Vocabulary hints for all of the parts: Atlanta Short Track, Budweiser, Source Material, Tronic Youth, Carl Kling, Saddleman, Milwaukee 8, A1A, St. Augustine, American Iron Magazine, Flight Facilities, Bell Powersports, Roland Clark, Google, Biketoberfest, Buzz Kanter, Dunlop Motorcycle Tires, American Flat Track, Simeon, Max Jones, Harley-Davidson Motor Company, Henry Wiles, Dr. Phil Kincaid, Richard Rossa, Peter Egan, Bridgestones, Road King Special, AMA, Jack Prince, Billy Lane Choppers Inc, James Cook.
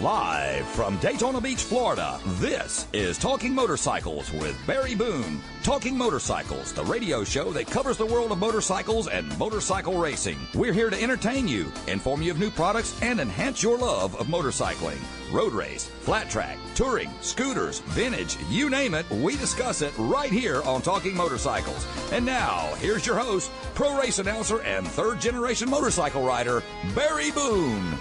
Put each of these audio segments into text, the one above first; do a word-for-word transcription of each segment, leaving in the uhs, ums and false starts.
Live from Daytona Beach, Florida, this is Talking Motorcycles with Barry Boone. Talking Motorcycles, the radio show that covers the world of motorcycles and motorcycle racing. We're here to entertain you, inform you of new products, and enhance your love of motorcycling. Road race, flat track, touring, scooters, vintage, you name it, we discuss it right here on Talking Motorcycles. And now, here's your host, pro race announcer and third-generation motorcycle rider, Barry Boone.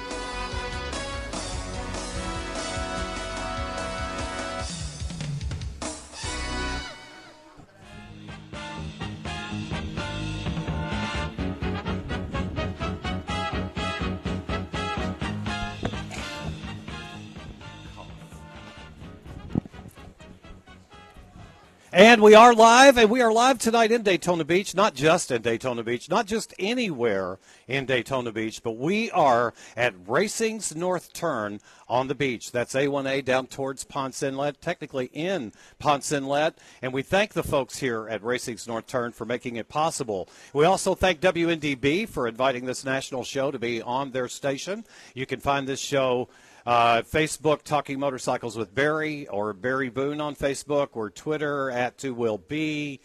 And we are live, and we are live tonight in Daytona Beach, not just in Daytona Beach, not just anywhere in Daytona Beach, but we are at Racing's North Turn on the beach. That's A one A down towards Ponce Inlet, technically in Ponce Inlet, and we thank the folks here at Racing's North Turn for making it possible. We also thank W N D B for inviting this national show to be on their station. You can find this show Uh, Facebook, Talking Motorcycles with Barry, or Barry Boone on Facebook, or Twitter, at two will be.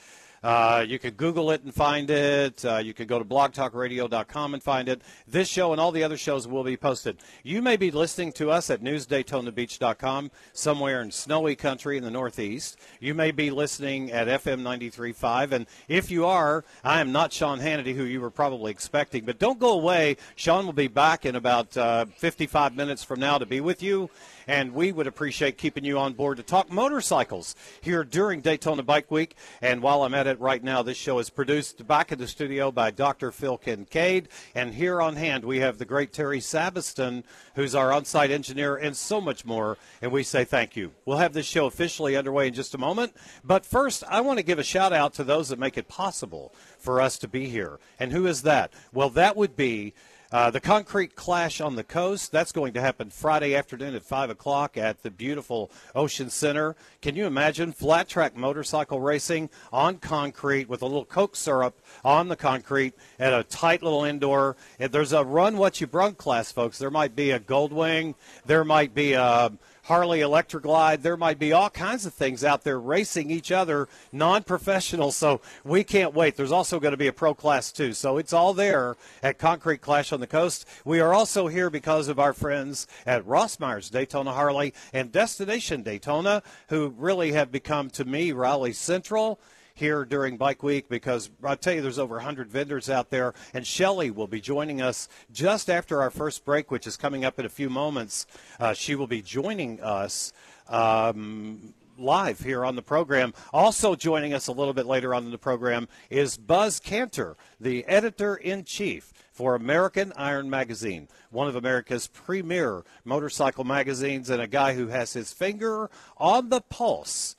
Uh, you can Google it and find it. Uh, you can go to blog talk radio dot com and find it. This show and all the other shows will be posted. You may be listening to us at news daytona beach dot com somewhere in snowy country in the Northeast. You may be listening at F M ninety-three point five. And if you are, I am not Sean Hannity, who you were probably expecting. But don't go away. Sean will be back in about uh, fifty-five minutes from now to be with you. And we would appreciate keeping you on board to talk motorcycles here during Daytona Bike Week. And while I'm at it right now, this show is produced back in the studio by Doctor Phil Kincaid. And here on hand, we have the great Terry Sabiston, who's our on-site engineer, and so much more. And we say thank you. We'll have this show officially underway in just a moment. But first, I want to give a shout-out to those that make it possible for us to be here. And who is that? Well, that would be Uh, the Concrete Clash on the Coast. That's going to happen Friday afternoon at five o'clock at the beautiful Ocean Center. Can you imagine flat track motorcycle racing on concrete with a little Coke syrup on the concrete at a tight little indoor? If there's a Run What You Brung class, folks. There might be a Goldwing. There might be a Harley Electroglide. There might be all kinds of things out there racing each other, non-professional, so we can't wait. There's also going to be a pro class, too, so it's all there at Concrete Clash on the Coast. We are also here because of our friends at Rossmeyer's Daytona Harley and Destination Daytona, who really have become, to me, Raleigh Central here during Bike Week, because I'll tell you, there's over one hundred vendors out there, and Shelley will be joining us just after our first break, which is coming up in a few moments. Uh, she will be joining us um, live here on the program. Also joining us a little bit later on in the program is Buzz Kanter, the editor-in-chief for American Iron Magazine, one of America's premier motorcycle magazines, and a guy who has his finger on the pulse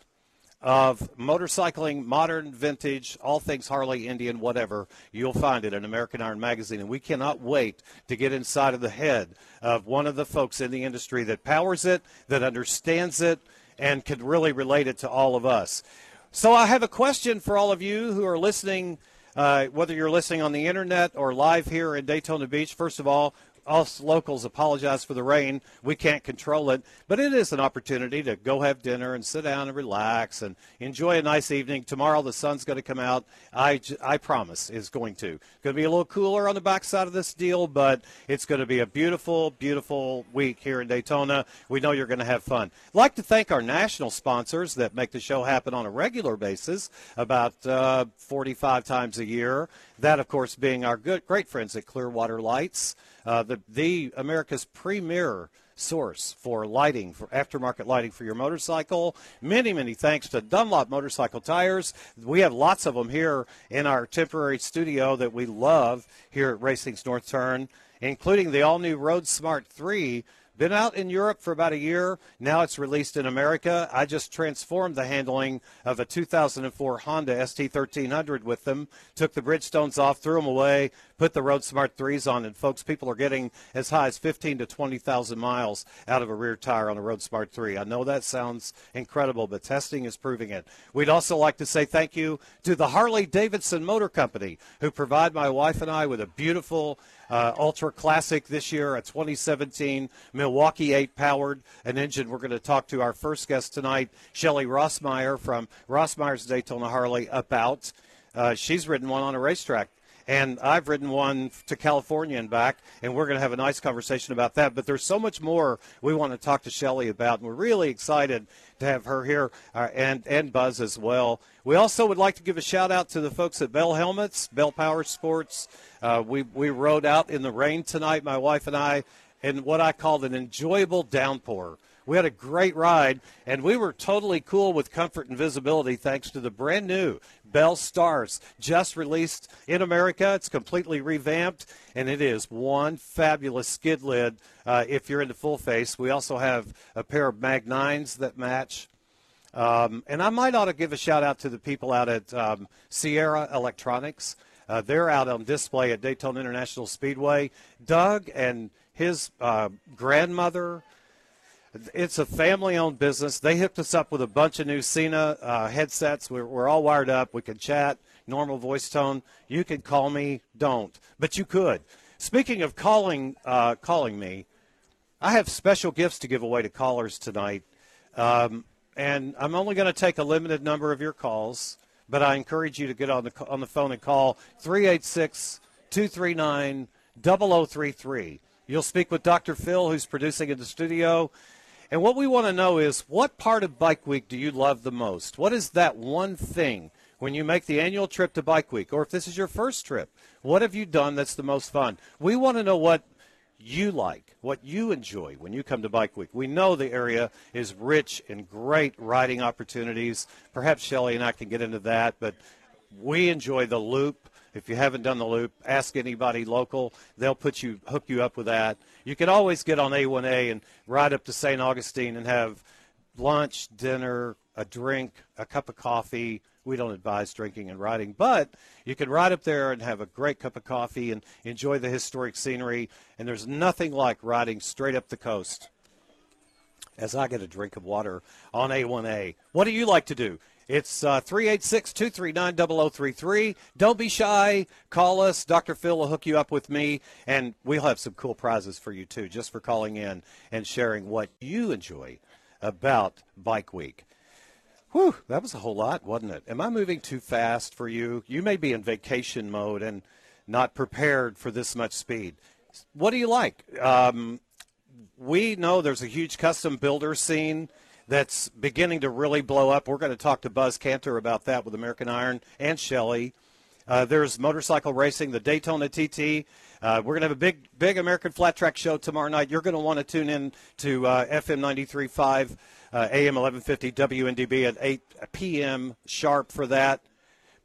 of motorcycling, modern, vintage, all things Harley, Indian, whatever. You'll find it in American Iron Magazine. And we cannot wait to get inside of the head of one of the folks in the industry that powers it, that understands it, and could really relate it to all of us. So I have a question for all of you who are listening, uh, whether you're listening on the internet or live here in Daytona Beach. First of all, us locals apologize for the rain. We can't control it, but it is an opportunity to go have dinner and sit down and relax and enjoy a nice evening. Tomorrow the sun's going to come out. I, I promise it's going to. It's going to be a little cooler on the backside of this deal, but it's going to be a beautiful, beautiful week here in Daytona. We know you're going to have fun. I'd like to thank our national sponsors that make the show happen on a regular basis, about uh, forty-five times a year. That, of course, being our good, great friends at Clearwater Lights, uh, the, the America's premier source for lighting, for aftermarket lighting for your motorcycle. Many, many thanks to Dunlop Motorcycle Tires. We have lots of them here in our temporary studio that we love here at Racing's North Turn, including the all-new RoadSmart three. Been out in Europe for about a year. Now it's released in America. I just transformed the handling of a two thousand four Honda S T thirteen hundred with them, took the Bridgestones off, threw them away, put the RoadSmart threes on, and folks, people are getting as high as fifteen to twenty thousand miles out of a rear tire on a RoadSmart three. I know that sounds incredible, but testing is proving it. We'd also like to say thank you to the Harley-Davidson Motor Company, who provide my wife and I with a beautiful uh, ultra classic this year, a twenty seventeen Milwaukee eight powered, an engine we're going to talk to our first guest tonight, Shelley Rossmeyer from Rossmeyer's Daytona Harley, about. Uh, she's ridden one on a racetrack, and I've ridden one to California and back, and we're going to have a nice conversation about that. But there's so much more we want to talk to Shelley about, and we're really excited to have her here, uh, and, and Buzz as well. We also would like to give a shout-out to the folks at Bell Helmets, Bell Powersports. Uh, we, we rode out in the rain tonight, my wife and I, in what I called an enjoyable downpour. We had a great ride, and we were totally cool with comfort and visibility thanks to the brand-new Bell Stars, just released in America. It's completely revamped, and it is one fabulous skid lid uh, if you're into full face. We also have a pair of Mag nines that match. Um, and I might ought to give a shout-out to the people out at um, Sierra Electronics. Uh, they're out on display at Daytona International Speedway. Doug and his uh, grandmother. It's a family-owned business. They hooked us up with a bunch of new Sina uh, headsets. We're, we're all wired up. We can chat, normal voice tone. You can call me. Don't. But you could. Speaking of calling uh, calling me, I have special gifts to give away to callers tonight. Um, and I'm only going to take a limited number of your calls, but I encourage you to get on the, on the phone and call three eight six, two three nine, zero zero three three. You'll speak with Doctor Phil, who's producing in the studio. And what we want to know is, what part of Bike Week do you love the most? What is that one thing when you make the annual trip to Bike Week? Or if this is your first trip, what have you done that's the most fun? We want to know what you like, what you enjoy when you come to Bike Week. We know the area is rich in great riding opportunities. Perhaps Shelley and I can get into that, but we enjoy the Loop. If you haven't done the Loop, ask anybody local. They'll put you, hook you up with that. You can always get on A one A and ride up to Saint Augustine and have lunch, dinner, a drink, a cup of coffee. We don't advise drinking and riding, but you can ride up there and have a great cup of coffee and enjoy the historic scenery. And there's nothing like riding straight up the coast. As I get a drink of water on A one A, what do you like to do? It's uh, three eight six, two three nine, zero zero three three. Don't be shy. Call us. Doctor Phil will hook you up with me, and we'll have some cool prizes for you, too, just for calling in and sharing what you enjoy about Bike Week. Whew, that was a whole lot, wasn't it? Am I moving too fast for you? You may be in vacation mode and not prepared for this much speed. What do you like? Um, we know there's a huge custom builder scene that's beginning to really blow up. We're going to talk to Buzz Kanter about that with American Iron and Shelley. Uh, there's motorcycle racing, the Daytona T T. Uh, we're going to have a big, big American Flat Track show tomorrow night. You're going to want to tune in to uh, F M ninety-three point five, uh, A M eleven fifty, W N D B at eight p m sharp for that,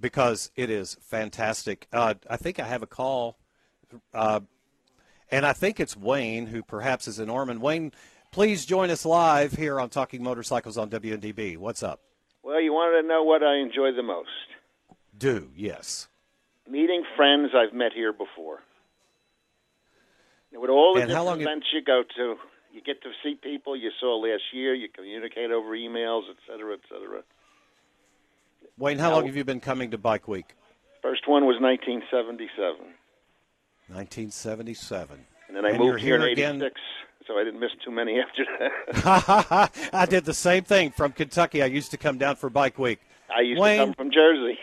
because it is fantastic. Uh, I think I have a call, uh, and I think it's Wayne, who perhaps is in Ormond. Wayne, please join us live here on Talking Motorcycles on W N D B. What's up? Well, you wanted to know what I enjoy the most. Do, yes. Meeting friends I've met here before. With all the and different events you... you go to, you get to see people you saw last year, you communicate over emails, et cetera, et cetera. Wayne, how now, long have you been coming to Bike Week? First one was nineteen seventy-seven. nineteen seventy-seven. And then I and moved here in eighty-six. Again? So I didn't miss too many after that. I did the same thing from Kentucky. I used to come down for Bike Week. I used Wayne, to come from Jersey.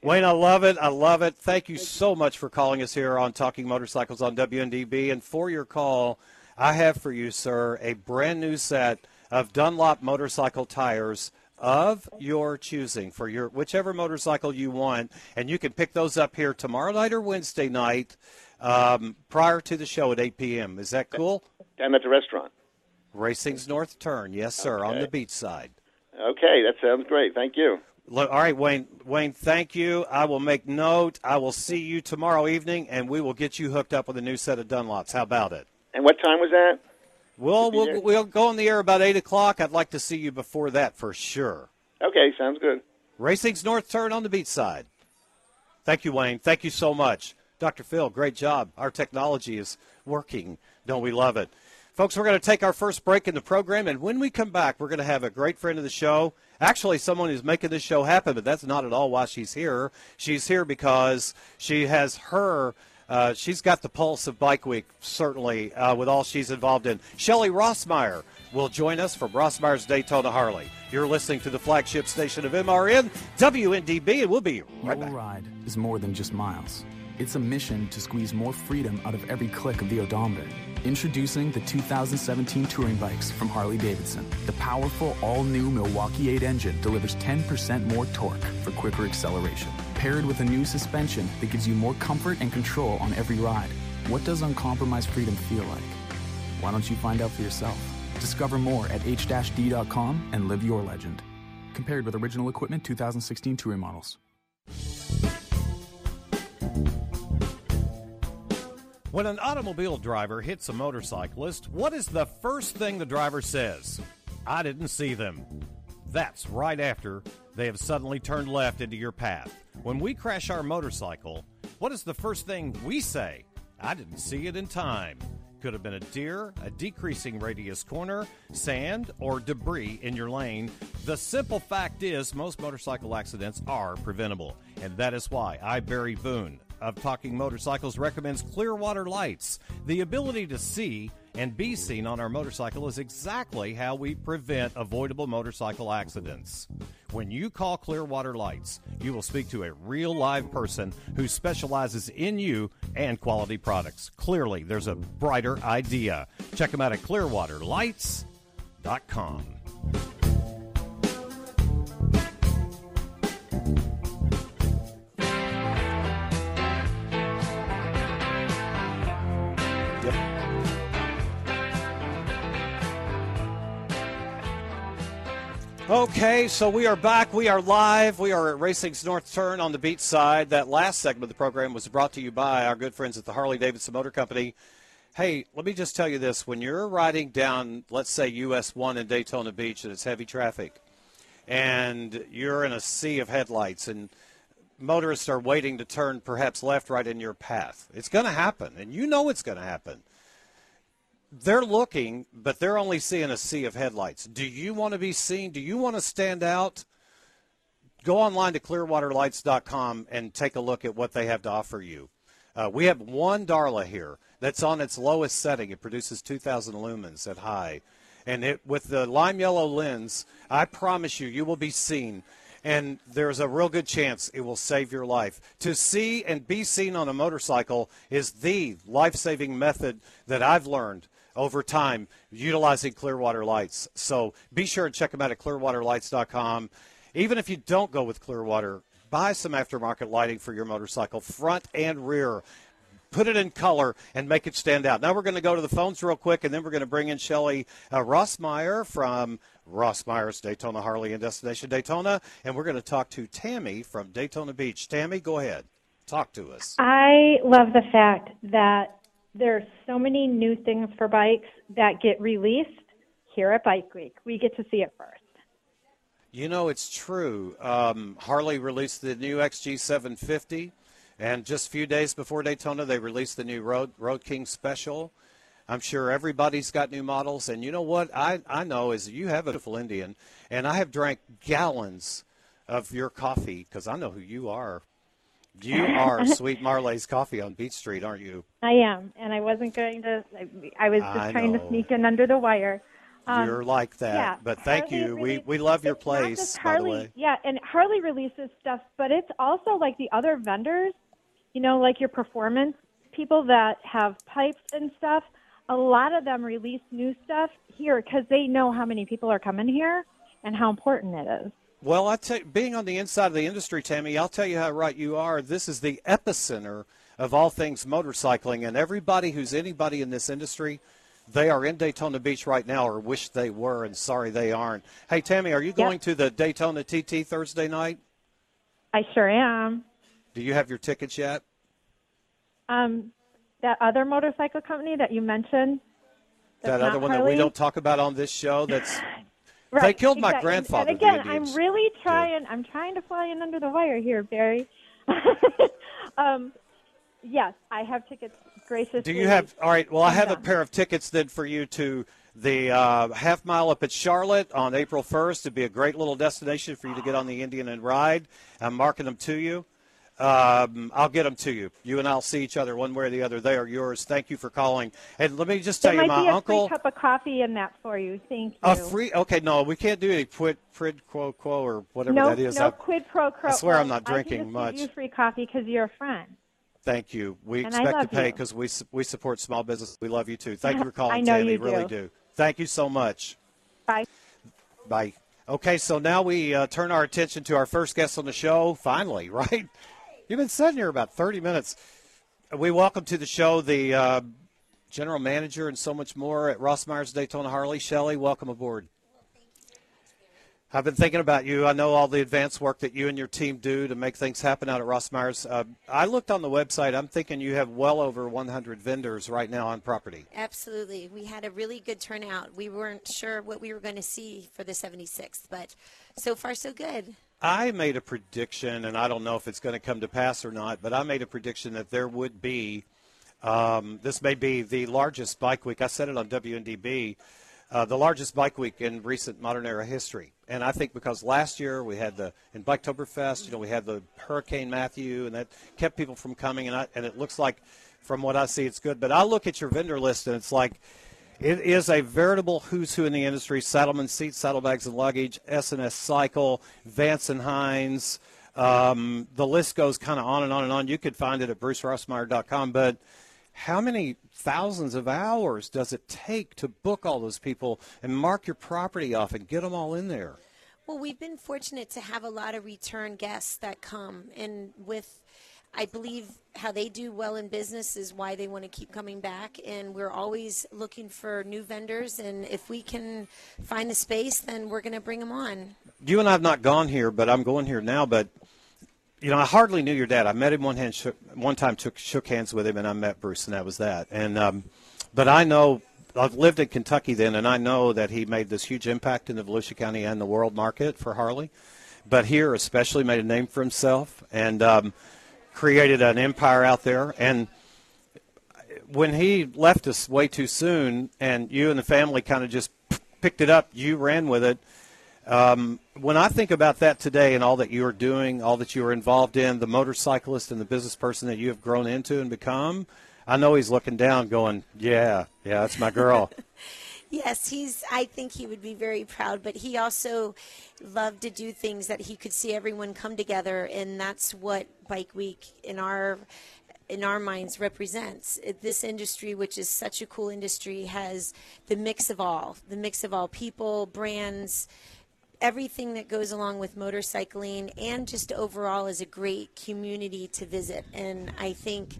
Wayne, I love it. I love it. Thank you so much for calling us here on Talking Motorcycles on W N D B. And for your call, I have for you, sir, a brand new set of Dunlop Motorcycle Tires of your choosing for your whichever motorcycle you want. And you can pick those up here tomorrow night or Wednesday night um, prior to the show at eight p m Is that cool? Down at the restaurant. Racing's North Turn, yes, sir, okay. On the beach side. Okay, that sounds great. Thank you. All right, Wayne. Wayne, thank you. I will make note. I will see you tomorrow evening, and we will get you hooked up with a new set of Dunlops. How about it? And what time was that? Well, we'll, we'll go on the air about eight o'clock. I'd like to see you before that for sure. Okay, sounds good. Racing's North Turn on the beach side. Thank you, Wayne. Thank you so much. Doctor Phil, great job. Our technology is working. Don't we love it? Folks, we're going to take our first break in the program, and when we come back, we're going to have a great friend of the show. Actually, someone who's making this show happen, but that's not at all why she's here. She's here because she has her, uh, she's got the pulse of Bike Week, certainly, uh, with all she's involved in. Shelley Rossmeyer will join us from Rossmeyer's Daytona Harley. You're listening to the flagship station of M R N, W N D B, and we'll be right back. Your ride is more than just miles. It's a mission to squeeze more freedom out of every click of the odometer. Introducing the two thousand seventeen touring bikes from Harley-Davidson. The powerful all-new Milwaukee eight engine delivers ten percent more torque for quicker acceleration. Paired with a new suspension that gives you more comfort and control on every ride. What does uncompromised freedom feel like? Why don't you find out for yourself? Discover more at h dash d dot com and live your legend. Compared with original equipment two thousand sixteen touring models. When an automobile driver hits a motorcyclist, what is the first thing the driver says? I didn't see them. That's right after they have suddenly turned left into your path. When we crash our motorcycle, what is the first thing we say? I didn't see it in time. Could have been a deer, a decreasing radius corner, sand, or debris in your lane. The simple fact is most motorcycle accidents are preventable, and that is why I, Barry Boone, of Talking Motorcycles recommends Clearwater Lights. The ability to see and be seen on our motorcycle is exactly how we prevent avoidable motorcycle accidents. When you call Clearwater Lights, you will speak to a real live person who specializes in you and quality products. Clearly, there's a brighter idea. Check them out at clearwater lights dot com. Okay, so we are back. We are live. We are at Racing's North Turn on the beach side. That last segment of the program was brought to you by our good friends at the Harley-Davidson Motor Company. Hey, let me just tell you this. When you're riding down, let's say, U S one in Daytona Beach and it's heavy traffic, and you're in a sea of headlights and motorists are waiting to turn perhaps left, right in your path, it's going to happen, and you know it's going to happen. They're looking, but they're only seeing a sea of headlights. Do you want to be seen? Do you want to stand out? Go online to clearwater lights dot com and take a look at what they have to offer you. Uh, we have one Darla here that's on its lowest setting. It produces two thousand lumens at high. And it, with the lime yellow lens, I promise you, you will be seen. And there's a real good chance it will save your life. To see and be seen on a motorcycle is the life-saving method that I've learned over time, utilizing Clearwater Lights. So be sure and check them out at clearwater lights dot com. Even if you don't go with Clearwater, buy some aftermarket lighting for your motorcycle, front and rear. Put it in color and make it stand out. Now we're going to go to the phones real quick, and then we're going to bring in Shelley uh, Rossmeyer from Rossmeyer's Daytona Harley and Destination Daytona, and we're going to talk to Tammy from Daytona Beach. Tammy, go ahead. Talk to us. I love the fact that there's so many new things for bikes that get released here at Bike Week. We get to see it first. You know, it's true. Um, Harley released the new X G seven fifty, and just a few days before Daytona, they released the new Road, Road King Special. I'm sure everybody's got new models. And you know what I, I know is you have a beautiful Indian, and I have drank gallons of your coffee because I know who you are. You are Sweet Marley's Coffee on Beach Street, aren't you? I am, and I wasn't going to – I was just I trying know. to sneak in under the wire. Um, You're like that, yeah, but thank Harley you. Really, we we love your place, by the way. Yeah, and Harley releases stuff, but it's also like the other vendors, you know, like your performance people that have pipes and stuff. A lot of them release new stuff here because they know how many people are coming here and how important it is. Well, I tell you, being on the inside of the industry, Tammy, I'll tell you how right you are. This is the epicenter of all things motorcycling, and everybody who's anybody in this industry, they are in Daytona Beach right now or wish they were, and sorry they aren't. Hey, Tammy, are you going yep. to the Daytona T T Thursday night? I sure am. Do you have your tickets yet? Um. That other motorcycle company that you mentioned. That other one Harley. That we don't talk about on this show. That's right, they killed exactly. my grandfather. And again, I'm really trying. Did. I'm trying to fly in under the wire here, Barry. um, Yes, I have tickets graciously. Do you have, all right, well, I have yeah. a pair of tickets then for you to the uh, half mile up at Charlotte on April first. It'd be a great little destination for you to get on the Indian and ride. I'm marking them to you. Um, I'll get them to you. You and I'll see each other one way or the other. They are yours. Thank you for calling. And let me just tell you, my uncle. There might be a free cup of coffee in that for you. Thank you. A free? Okay, no, we can't do any quid, quid pro quo or whatever no, that is. No, I, quid pro quo. I swear I'm not drinking I can just much. I give you free coffee because you're a friend. Thank you. We and expect to pay because we we support small business. We love you too. Thank you for calling, I know Tammy. You do. Really do. Thank you so much. Bye. Bye. Okay, so now we uh, turn our attention to our first guest on the show. Finally, right? You've been sitting here about thirty minutes. We welcome to the show the uh, general manager and so much more at Rossmeyer's Daytona Harley. Shelley, welcome aboard. Well, thank you very much, Gary. I've been thinking about you. I know all the advanced work that you and your team do to make things happen out at Rossmeyer's. Uh, I looked on the website. I'm thinking you have well over one hundred vendors right now on property. Absolutely. We had a really good turnout. We weren't sure what we were going to see for the seventy-sixth, but so far so good. I made a prediction, and I don't know if it's going to come to pass or not, but I made a prediction that there would be, um, this may be the largest bike week. I said it on W N D B, uh, the largest bike week in recent modern era history. And I think because last year we had the, in Biketoberfest, you know, we had the Hurricane Matthew, and that kept people from coming, and, I, and it looks like, from what I see, it's good. But I look at your vendor list, and it's like, it is a veritable who's who in the industry. Saddleman Seats, Saddlebags and Luggage, S and S Cycle, Vance and Hines. Um, the list goes kind of on and on and on. You could find it at bruce rossmeyer dot com. But how many thousands of hours does it take to book all those people and mark your property off and get them all in there? Well, we've been fortunate to have a lot of return guests that come. And with, I believe how they do well in business is why they want to keep coming back, and we're always looking for new vendors, and if we can find a space, then we're going to bring them on. You and I have not gone here, but I'm going here now, but, you know, I hardly knew your dad. I met him one, hand, shook, one time, took, shook hands with him, and I met Bruce, and that was that. And um, but I know, I've lived in Kentucky then, and I know that he made this huge impact in the Volusia County and the world market for Harley, but here especially made a name for himself, and um, created an empire out there. And when he left us way too soon, and you and the family kind of just picked it up, you ran with it. Um, when I think about that today and all that you are doing, all that you are involved in, the motorcyclist and the business person that you have grown into and become, I know he's looking down going, yeah, yeah, that's my girl. Yes, he's, I think he would be very proud, but he also loved to do things that he could see everyone come together, and that's what Bike Week in our in our minds represents. This industry, which is such a cool industry, has the mix of all, the mix of all people, brands, everything that goes along with motorcycling, and just overall is a great community to visit. And I think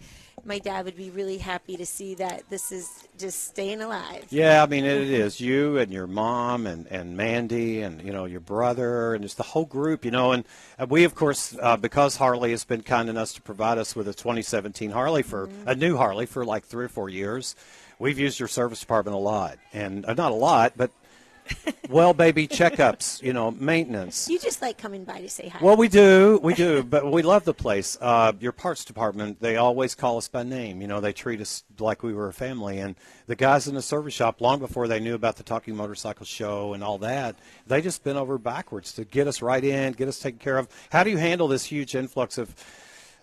my dad would be really happy to see that this is just staying alive. Yeah, I mean, it is. You and your mom and, and Mandy and, you know, your brother and just the whole group, you know. And we, of course, uh, because Harley has been kind enough to provide us with a twenty seventeen Harley for mm-hmm. a new Harley for like three or four years, we've used your service department a lot. And uh, not a lot, but well, baby, checkups, you know, maintenance. You just like coming by to say hi. Well, we do. We do. But we love the place. Uh, your parts department, they always call us by name. You know, they treat us like we were a family. And the guys in the service shop, long before they knew about the Talking Motorcycle Show and all that, they just bent over backwards to get us right in, get us taken care of. How do you handle this huge influx of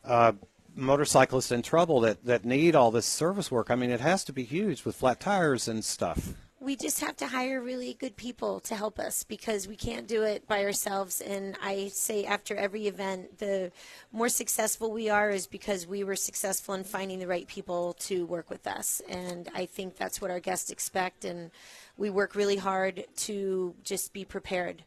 uh, motorcyclists in trouble that, that need all this service work? I mean, it has to be huge with flat tires and stuff. We just have to hire really good people to help us because we can't do it by ourselves. And I say after every event, the more successful we are is because we were successful in finding the right people to work with us. And I think that's what our guests expect. And we work really hard to just be prepared.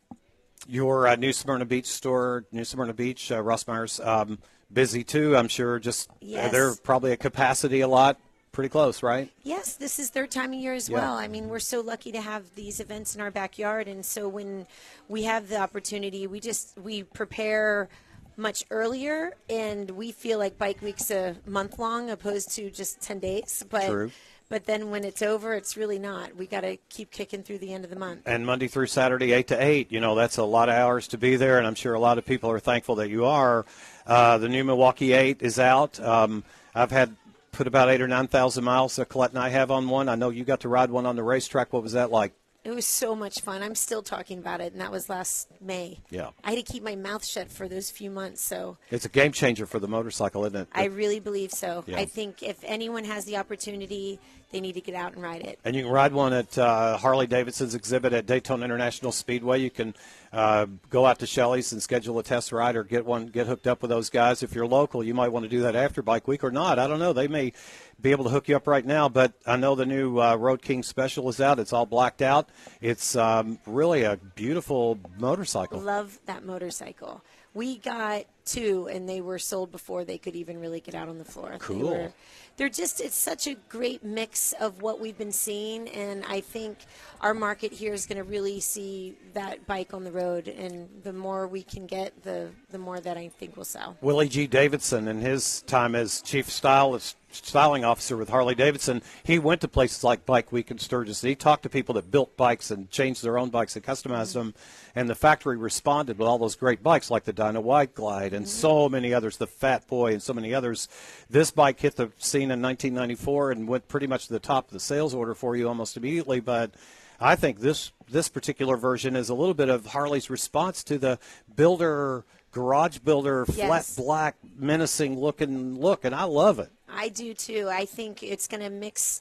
Your uh, New Smyrna Beach store, New Smyrna Beach, uh, Rossmeyer's, um, busy too, I'm sure. Just yes. uh, they're probably at capacity a lot. Pretty close, right? Yes, this is their time of year as yeah. well. I mean, we're so lucky to have these events in our backyard, and so when we have the opportunity, we just we prepare much earlier, and we feel like Bike Week's a month long opposed to just ten days. But True. But then when it's over, it's really not. We got to keep kicking through the end of the month. And Monday through Saturday, eight to eight, you know, that's a lot of hours to be there, and I'm sure a lot of people are thankful that you are. Uh, the new Milwaukee eight is out. Um, I've had put about eight or nine thousand miles that Colette and I have on one. I know you got to ride one on the racetrack. What was that like? It was so much fun. I'm still talking about it, and that was last May. Yeah. I had to keep my mouth shut for those few months. So it's a game changer for the motorcycle, isn't it? I really believe so. Yeah. I think if anyone has the opportunity, they need to get out and ride it. And you can ride one at uh, Harley-Davidson's exhibit at Daytona International Speedway. You can uh, go out to Shelley's and schedule a test ride or get one, get hooked up with those guys. If you're local, you might want to do that after Bike Week or not. I don't know. They may be able to hook you up right now, but I know the new uh, Road King Special is out. It's all blacked out. It's um, really a beautiful motorcycle. Love that motorcycle. We got two, and they were sold before they could even really get out on the floor. Cool. They were, they're just, it's such a great mix of what we've been seeing, and I think our market here is going to really see that bike on the road, and the more we can get, the, the more that I think we'll sell. Willie G. Davidson, in his time as chief stylist, styling officer with Harley-Davidson, he went to places like Bike Week in Sturgis. He talked to people that built bikes and changed their own bikes and customized mm-hmm. them, and the factory responded with all those great bikes like the Dyna White Glide and mm-hmm. so many others, the Fat Boy and so many others. This bike hit the scene in nineteen ninety-four and went pretty much to the top of the sales order for you almost immediately, but I think this, this particular version is a little bit of Harley's response to the builder, garage builder, yes. flat black, menacing-looking look, and I love it. I do, too. I think it's going to mix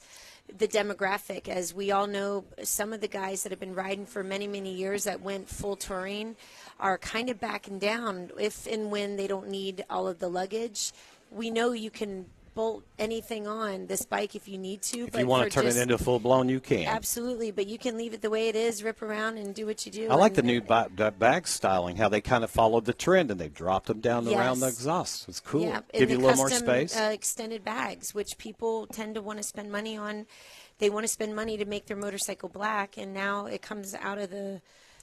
the demographic. As we all know, some of the guys that have been riding for many, many years that went full touring are kind of backing down if and when they don't need all of the luggage. We know you can bolt anything on this bike if you need to. If but you want to turn just, it into full-blown, you can. Absolutely, but you can leave it the way it is, rip around, and do what you do. I like the new ba bag styling, how they kind of followed the trend, and they dropped them down yes. around the exhaust. It's cool. Yeah. Give you a little custom, more space. Uh, extended bags, which people tend to want to spend money on. They want to spend money to make their motorcycle black, and now it comes out of the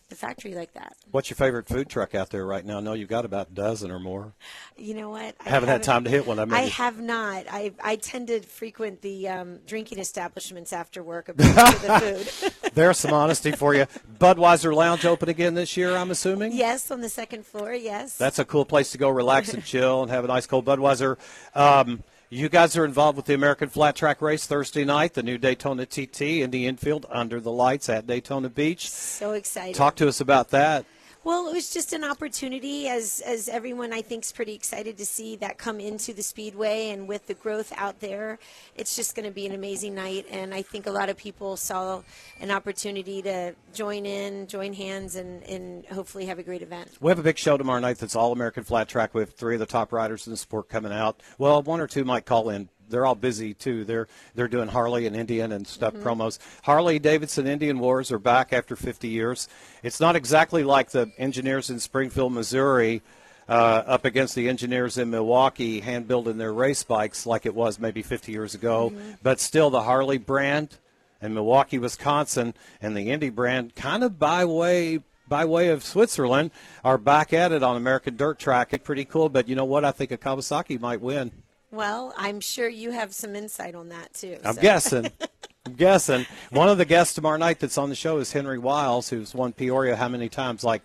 the factory like that. What's your favorite food truck out there right now? I know you've got about a dozen or more. You know what? I haven't, haven't had time to hit one. I, I have not. I I tend to frequent the um, drinking establishments after work for the food. There's some honesty for you. Budweiser Lounge open again this year, I'm assuming? Yes, on the second floor, yes. That's a cool place to go relax and chill and have an ice cold Budweiser. Um, You guys are involved with the American Flat Track race Thursday night, the new Daytona T T in the infield under the lights at Daytona Beach. So excited. Talk to us about that. Well, it was just an opportunity, as as everyone I think is pretty excited to see that come into the Speedway, and with the growth out there, it's just going to be an amazing night, and I think a lot of people saw an opportunity to join in, join hands, and, and hopefully have a great event. We have a big show tomorrow night that's all American Flat Track. We have three of the top riders in the sport coming out. Well, one or two might call in. They're all busy, too. They're they're doing Harley and Indian and stuff mm-hmm. promos. Harley-Davidson Indian Wars are back after fifty years. It's not exactly like the engineers in Springfield, Missouri, uh, up against the engineers in Milwaukee hand-building their race bikes like it was maybe fifty years ago. Mm-hmm. But still, the Harley brand in Milwaukee, Wisconsin, and the Indy brand kind of by way by way of Switzerland are back at it on American dirt track. It's pretty cool, but you know what? I think a Kawasaki might win. Well, I'm sure you have some insight on that, too. I'm so. guessing. I'm guessing. One of the guests tomorrow night that's on the show is Henry Wiles, who's won Peoria how many times? Like,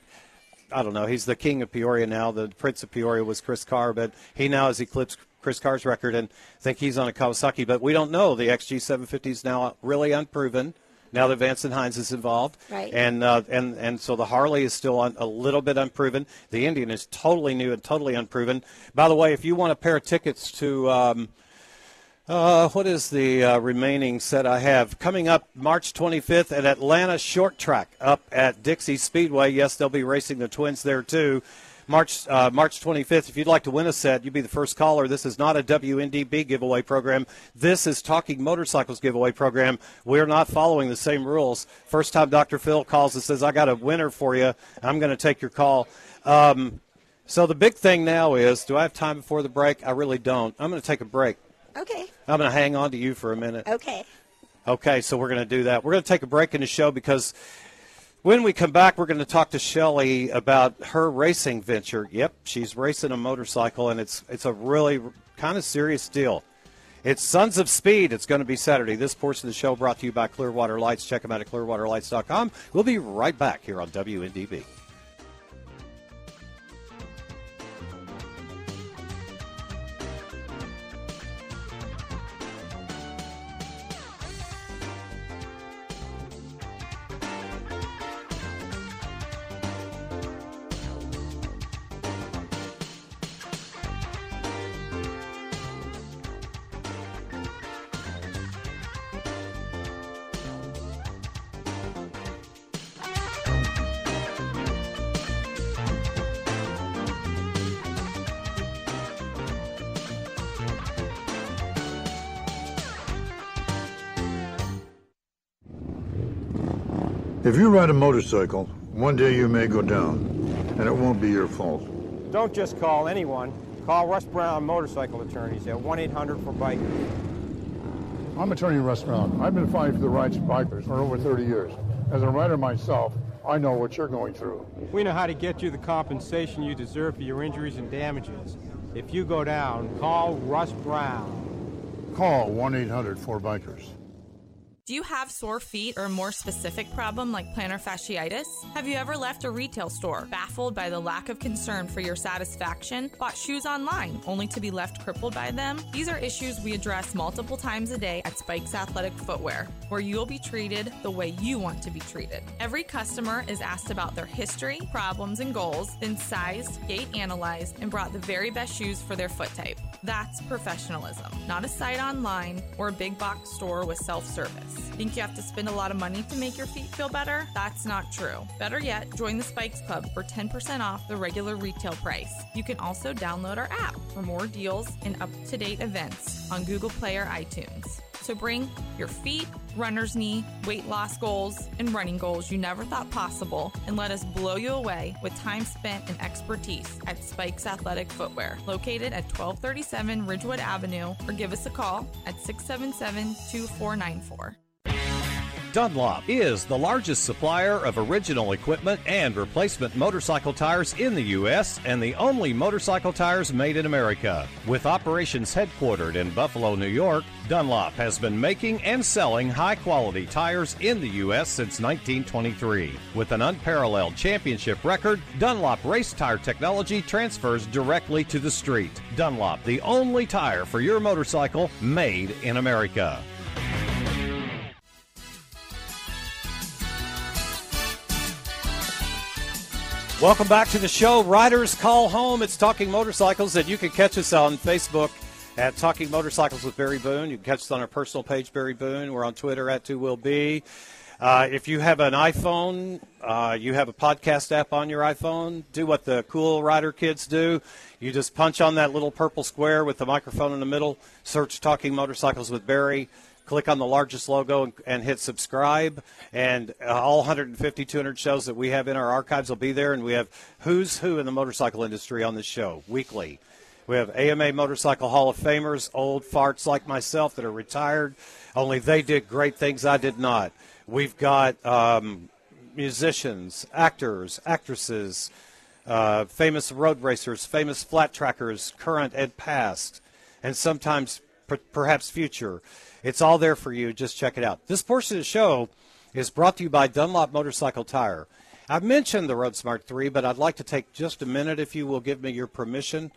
I don't know. He's the king of Peoria now. The prince of Peoria was Chris Carr, but he now has eclipsed Chris Carr's record, and I think he's on a Kawasaki. But we don't know. The X G seven fifty is now really unproven. Now that Vance and Hines is involved, right. and uh, and and so the Harley is still on, a little bit unproven. The Indian is totally new and totally unproven. By the way, if you want a pair of tickets to um, uh, what is the uh, remaining set I have coming up March twenty-fifth at Atlanta Short Track up at Dixie Speedway. Yes, they'll be racing the Twins there too. March uh, March twenty-fifth, if you'd like to win a set, you'd be the first caller. This is not a W N D B giveaway program. This is Talking Motorcycles giveaway program. We're not following the same rules. First time Doctor Phil calls and says, I got a winner for you. I'm going to take your call. Um, so the big thing now is, do I have time before the break? I really don't. I'm going to take a break. Okay. I'm going to hang on to you for a minute. Okay. Okay, so we're going to do that. We're going to take a break in the show because when we come back, we're going to talk to Shelley about her racing venture. Yep, she's racing a motorcycle, and it's it's a really kind of serious deal. It's Sons of Speed. It's going to be Saturday. This portion of the show brought to you by Clearwater Lights. Check them out at clearwater lights dot com. We'll be right back here on W N D B. If you ride a motorcycle, one day you may go down, and it won't be your fault. Don't just call anyone. Call Russ Brown Motorcycle Attorneys at one eight hundred for bikers. I'm attorney Russ Brown. I've been fighting for the rights of bikers for over thirty years. As a rider myself, I know what you're going through. We know how to get you the compensation you deserve for your injuries and damages. If you go down, call Russ Brown. Call one eight hundred four bikers. Do you have sore feet or a more specific problem like plantar fasciitis? Have you ever left a retail store, baffled by the lack of concern for your satisfaction, bought shoes online, only to be left crippled by them? These are issues we address multiple times a day at Spikes Athletic Footwear, where you'll be treated the way you want to be treated. Every customer is asked about their history, problems, and goals, then sized, gait analyzed, and brought the very best shoes for their foot type. That's professionalism, not a site online or a big box store with self-service. Think you have to spend a lot of money to make your feet feel better? That's not true. Better yet, join the Spikes Club for ten percent off the regular retail price. You can also download our app for more deals and up-to-date events on Google Play or iTunes. So bring your feet, runner's knee, weight loss goals, and running goals you never thought possible, and let us blow you away with time spent and expertise at Spikes Athletic Footwear, located at twelve thirty-seven Ridgewood Avenue, or give us a call at six seven seven, two four nine four. Dunlop is the largest supplier of original equipment and replacement motorcycle tires in the U S and the only motorcycle tires made in America. With operations headquartered in Buffalo, New York, Dunlop has been making and selling high-quality tires in the U S since nineteen twenty-three. With an unparalleled championship record, Dunlop race tire technology transfers directly to the street. Dunlop, the only tire for your motorcycle made in America. Welcome back to the show. Riders Call Home. It's Talking Motorcycles, and you can catch us on Facebook at Talking Motorcycles with Barry Boone. You can catch us on our personal page, Barry Boone. We're on Twitter at two will be. Uh, if you have an iPhone, uh, you have a podcast app on your iPhone, do what the cool rider kids do. You just punch on that little purple square with the microphone in the middle, search Talking Motorcycles with Barry, click on the largest logo and, and hit subscribe, and uh, all one fifty, two hundred shows that we have in our archives will be there, and we have who's who in the motorcycle industry on this show weekly. We have A M A Motorcycle Hall of Famers, old farts like myself that are retired, only they did great things I did not. We've got um, musicians, actors, actresses, uh, famous road racers, famous flat trackers, current and past, and sometimes per- perhaps future. It's all there for you. Just check it out. This portion of the show is brought to you by Dunlop Motorcycle Tire. I've mentioned the RoadSmart three, but I'd like to take just a minute, if you will give me your permission,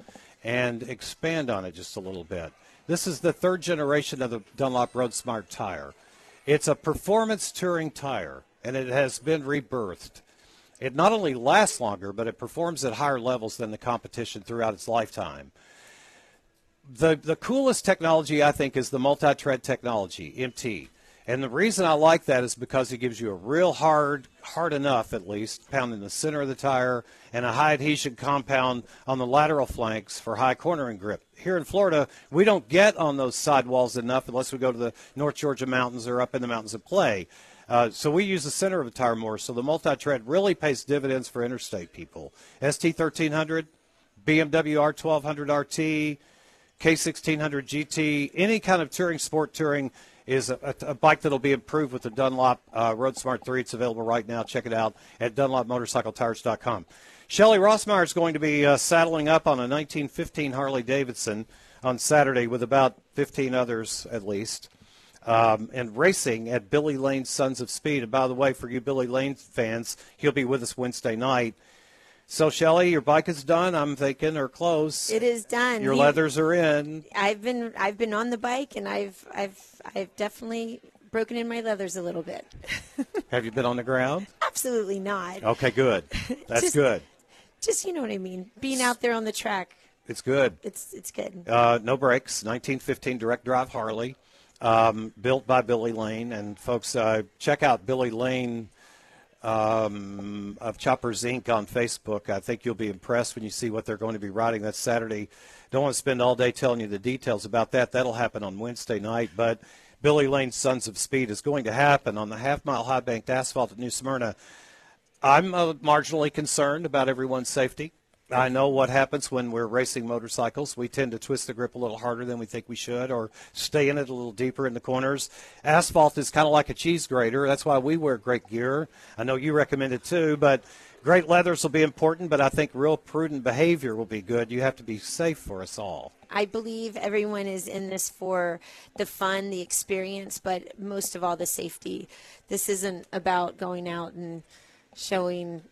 and expand on it just a little bit. This is the third generation of the Dunlop RoadSmart tire. It's a performance touring tire, and it has been rebirthed. It not only lasts longer, but it performs at higher levels than the competition throughout its lifetime. The the coolest technology, I think, is the multi-tread technology, M T. And the reason I like that is because it gives you a real hard, hard enough at least, pound in the center of the tire, and a high adhesion compound on the lateral flanks for high cornering grip. Here in Florida, we don't get on those sidewalls enough unless we go to the North Georgia mountains or up in the mountains and play. Uh, so we use the center of the tire more. So the multi-tread really pays dividends for interstate people. S T thirteen hundred, B M W R twelve hundred R T, K sixteen hundred G T, any kind of touring, sport touring, is a, a, a bike that'll be improved with the Dunlop uh, RoadSmart three. It's available right now. Check it out at dunlop motorcycle tires dot com. Shelley Rossmeyer is going to be uh, saddling up on a nineteen fifteen Harley-Davidson on Saturday with about fifteen others at least, um, and racing at Billy Lane's Sons of Speed. And by the way, for you Billy Lane fans, he'll be with us Wednesday night. So, Shelley, your bike is done, I'm thinking, or close. It is done. Your he, leathers are in. I've been I've been on the bike, and I've I've I've definitely broken in my leathers a little bit. Have you been on the ground? Absolutely not. Okay, good. That's just, good. Just, you know what I mean, being out there on the track. It's good. It's it's good. Uh, no brakes, nineteen fifteen direct drive Harley, um, built by Billy Lane. And, folks, uh, check out Billy Lane Um, of Choppers Incorporated on Facebook. I think you'll be impressed when you see what they're going to be riding. That's Saturday. Don't want to spend all day telling you the details about that. That'll happen on Wednesday night. But Billy Lane's Sons of Speed is going to happen on the half-mile high-banked asphalt at New Smyrna. I'm uh, marginally concerned about everyone's safety. I know what happens when we're racing motorcycles. We tend to twist the grip a little harder than we think we should or stay in it a little deeper in the corners. Asphalt is kind of like a cheese grater. That's why we wear great gear. I know you recommend it too, but great leathers will be important, but I think real prudent behavior will be good. You have to be safe for us all. I believe everyone is in this for the fun, the experience, but most of all the safety. This isn't about going out and showing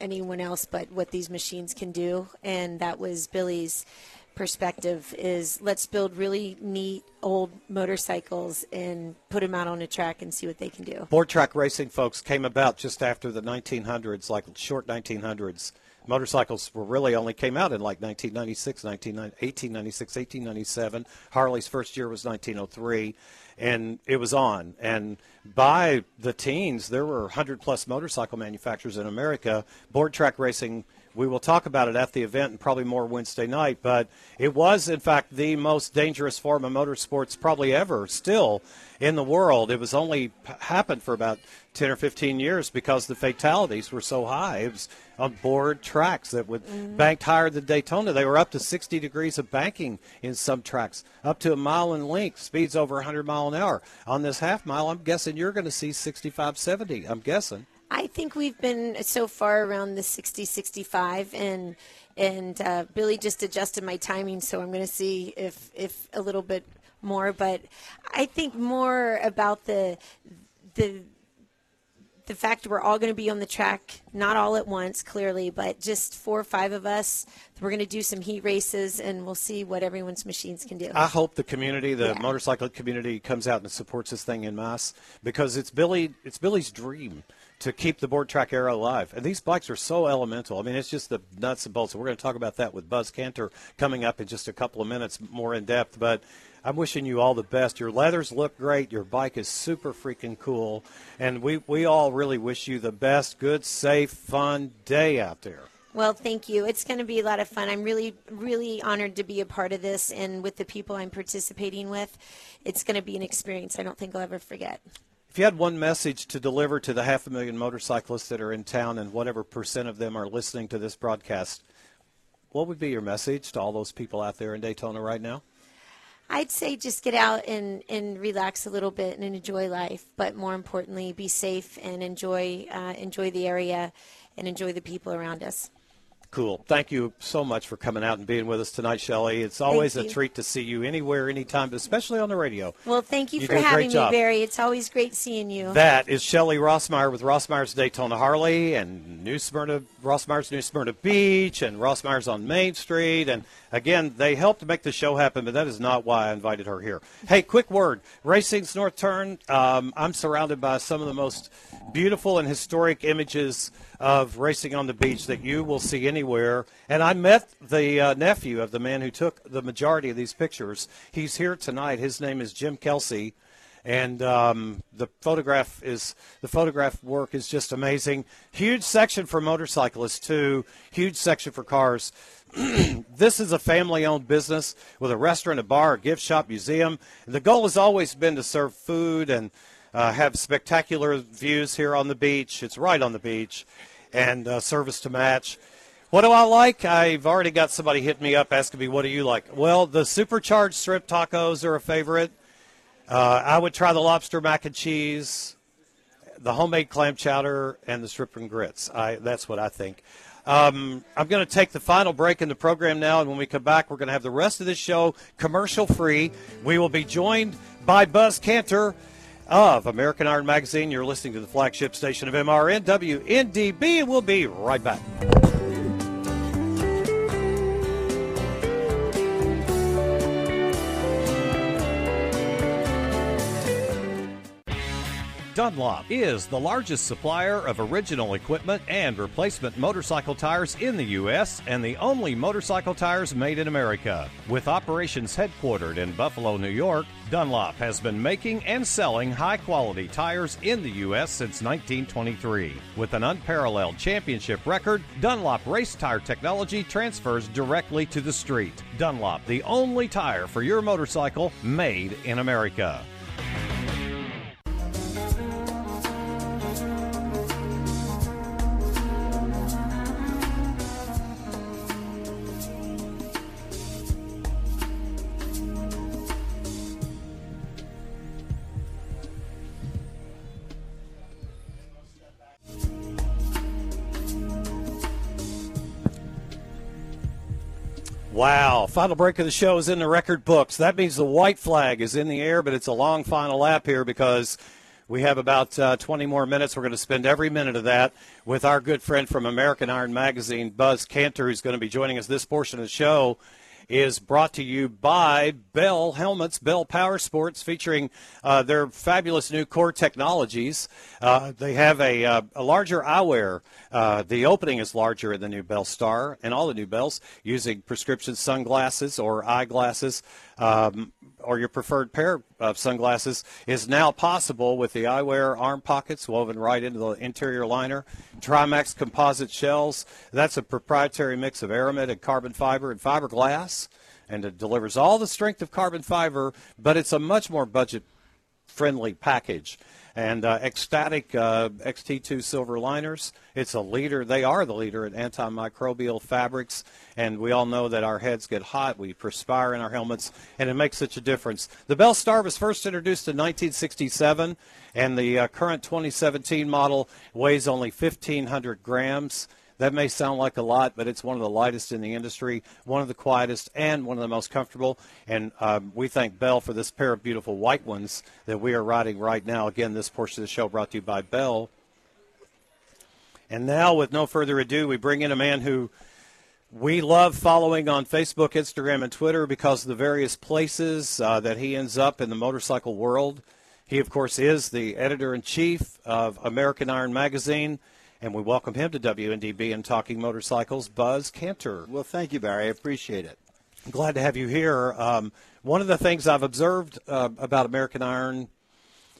anyone else but what these machines can do, and that was Billy's perspective, is let's build really neat old motorcycles and put them out on a track and see what they can do. Board track racing, folks, came about just after the nineteen hundreds, like short nineteen hundreds. Motorcycles were really only came out in like nineteen ninety-six, eighteen ninety-six, eighteen ninety-seven. Harley's first year was nineteen oh three, and it was on. And by the teens, there were one hundred plus motorcycle manufacturers in America. Board track racing, we will talk about it at the event and probably more Wednesday night, but it was, in fact, the most dangerous form of motorsports probably ever still in the world. It was only happened for about ten or fifteen years because the fatalities were so high. It was on board tracks that would mm-hmm. banked higher than Daytona. They were up to sixty degrees of banking in some tracks, up to a mile in length, speeds over one hundred mile an hour. On this half mile, I'm guessing you're going to see sixty-five, seventy, I'm guessing. I think we've been so far around the sixty, sixty-five, and and uh, Billy just adjusted my timing, so I'm going to see if if a little bit more. But I think more about the the the fact we're all going to be on the track, not all at once, clearly, but just four or five of us. We're going to do some heat races, and we'll see what everyone's machines can do. I hope the community, the yeah. motorcycle community, comes out and supports this thing en masse, because it's Billy, it's Billy's dream to keep the board track era alive. And these bikes are so elemental. I mean, it's just the nuts and bolts. We're going to talk about that with Buzz Kanter coming up in just a couple of minutes more in depth. But I'm wishing you all the best. Your leathers look great. Your bike is super freaking cool. And we, we all really wish you the best, good, safe, fun day out there. Well, thank you. It's going to be a lot of fun. I'm really, really honored to be a part of this. And with the people I'm participating with, it's going to be an experience I don't think I'll ever forget. If you had one message to deliver to the half a million motorcyclists that are in town and whatever percent of them are listening to this broadcast, what would be your message to all those people out there in Daytona right now? I'd say just get out and, and relax a little bit and enjoy life, but more importantly, be safe and enjoy uh, enjoy the area and enjoy the people around us. Cool. Thank you so much for coming out and being with us tonight, Shelley. It's always a treat to see you anywhere, anytime, but especially on the radio. Well, thank you, you for having me, Barry. It's always great seeing you. That is Shelley Rossmeyer with Rossmeyer's Daytona Harley and New Smyrna, Rossmeyer's New Smyrna Beach and Rossmeyer's on Main Street. And, again, they helped make the show happen, but that is not why I invited her here. Hey, quick word. Racing's North Turn, um, I'm surrounded by some of the most beautiful and historic images of racing on the beach that you will see anywhere. And I met the uh, nephew of the man who took the majority of these pictures. He's here tonight. His name is Jim Kelsey, and um, the photograph is the photograph work is just amazing. Huge section for motorcyclists too. Huge section for cars. This is a family-owned business with a restaurant, a bar, a gift shop, museum. The goal has always been to serve food and uh, have spectacular views here on the beach. It's right on the beach. And uh, service to match. What do I like? I've already got somebody hitting me up asking me, what do you like? Well, the supercharged shrimp tacos are a favorite. Uh, I would try the lobster mac and cheese, the homemade clam chowder, and the shrimp and grits. I, that's what I think. Um, I'm going to take the final break in the program now, and when we come back, we're going to have the rest of this show commercial-free. We will be joined by Buzz Kanter of American Iron Magazine. You're listening to the flagship station of M R N, W N D B, and we'll be right back. Dunlop is the largest supplier of original equipment and replacement motorcycle tires in the U S and the only motorcycle tires made in America. With operations headquartered in Buffalo, New York, Dunlop has been making and selling high-quality tires in the U S since nineteen twenty-three. With an unparalleled championship record, Dunlop race tire technology transfers directly to the street. Dunlop, the only tire for your motorcycle made in America. Wow. Final break of the show is in the record books. That means the white flag is in the air, but it's a long final lap here because we have about uh, twenty more minutes. We're going to spend every minute of that with our good friend from American Iron Magazine, Buzz Kanter, who's going to be joining us. This portion of the show is brought to you by Bell Helmets, Bell Powersports, featuring uh, their fabulous new core technologies. Uh, they have a, uh, a larger eyewear. Uh, the opening is larger in the new Bell Star and all the new Bells, using prescription sunglasses or eyeglasses um, or your preferred pair of sunglasses is now possible with the eyewear arm pockets woven right into the interior liner. Trimax composite shells, that's a proprietary mix of aramid and carbon fiber and fiberglass. And it delivers all the strength of carbon fiber, but it's a much more budget-friendly package. And uh, ecstatic uh, X T two silver liners, it's a leader. They are the leader in antimicrobial fabrics. And we all know that our heads get hot. We perspire in our helmets, and it makes such a difference. The Bell Star was first introduced in nineteen sixty-seven, and the uh, current twenty seventeen model weighs only fifteen hundred grams. That may sound like a lot, but it's one of the lightest in the industry, one of the quietest, and one of the most comfortable. And um, we thank Bell for this pair of beautiful white ones that we are riding right now. Again, this portion of the show brought to you by Bell. And now, with no further ado, we bring in a man who we love following on Facebook, Instagram, and Twitter because of the various places uh, that he ends up in the motorcycle world. He, of course, is the editor-in-chief of American Iron Magazine. And we welcome him to W N D B and Talking Motorcycles, Buzz Kanter. Well, thank you, Barry. I appreciate it. I'm glad to have you here. Um, one of the things I've observed uh, about American Iron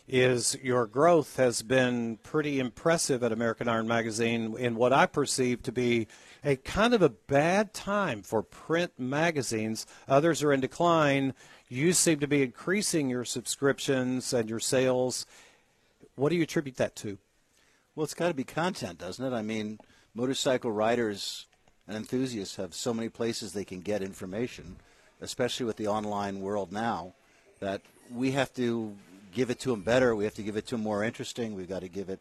is your growth has been pretty impressive at American Iron Magazine in what I perceive to be a kind of a bad time for print magazines. Others are in decline. You seem to be increasing your subscriptions and your sales. What do you attribute that to? Well, it's got to be content, doesn't it? I mean, motorcycle riders and enthusiasts have so many places they can get information, especially with the online world now, that we have to give it to them better. We have to give it to them more interesting. We've got to give it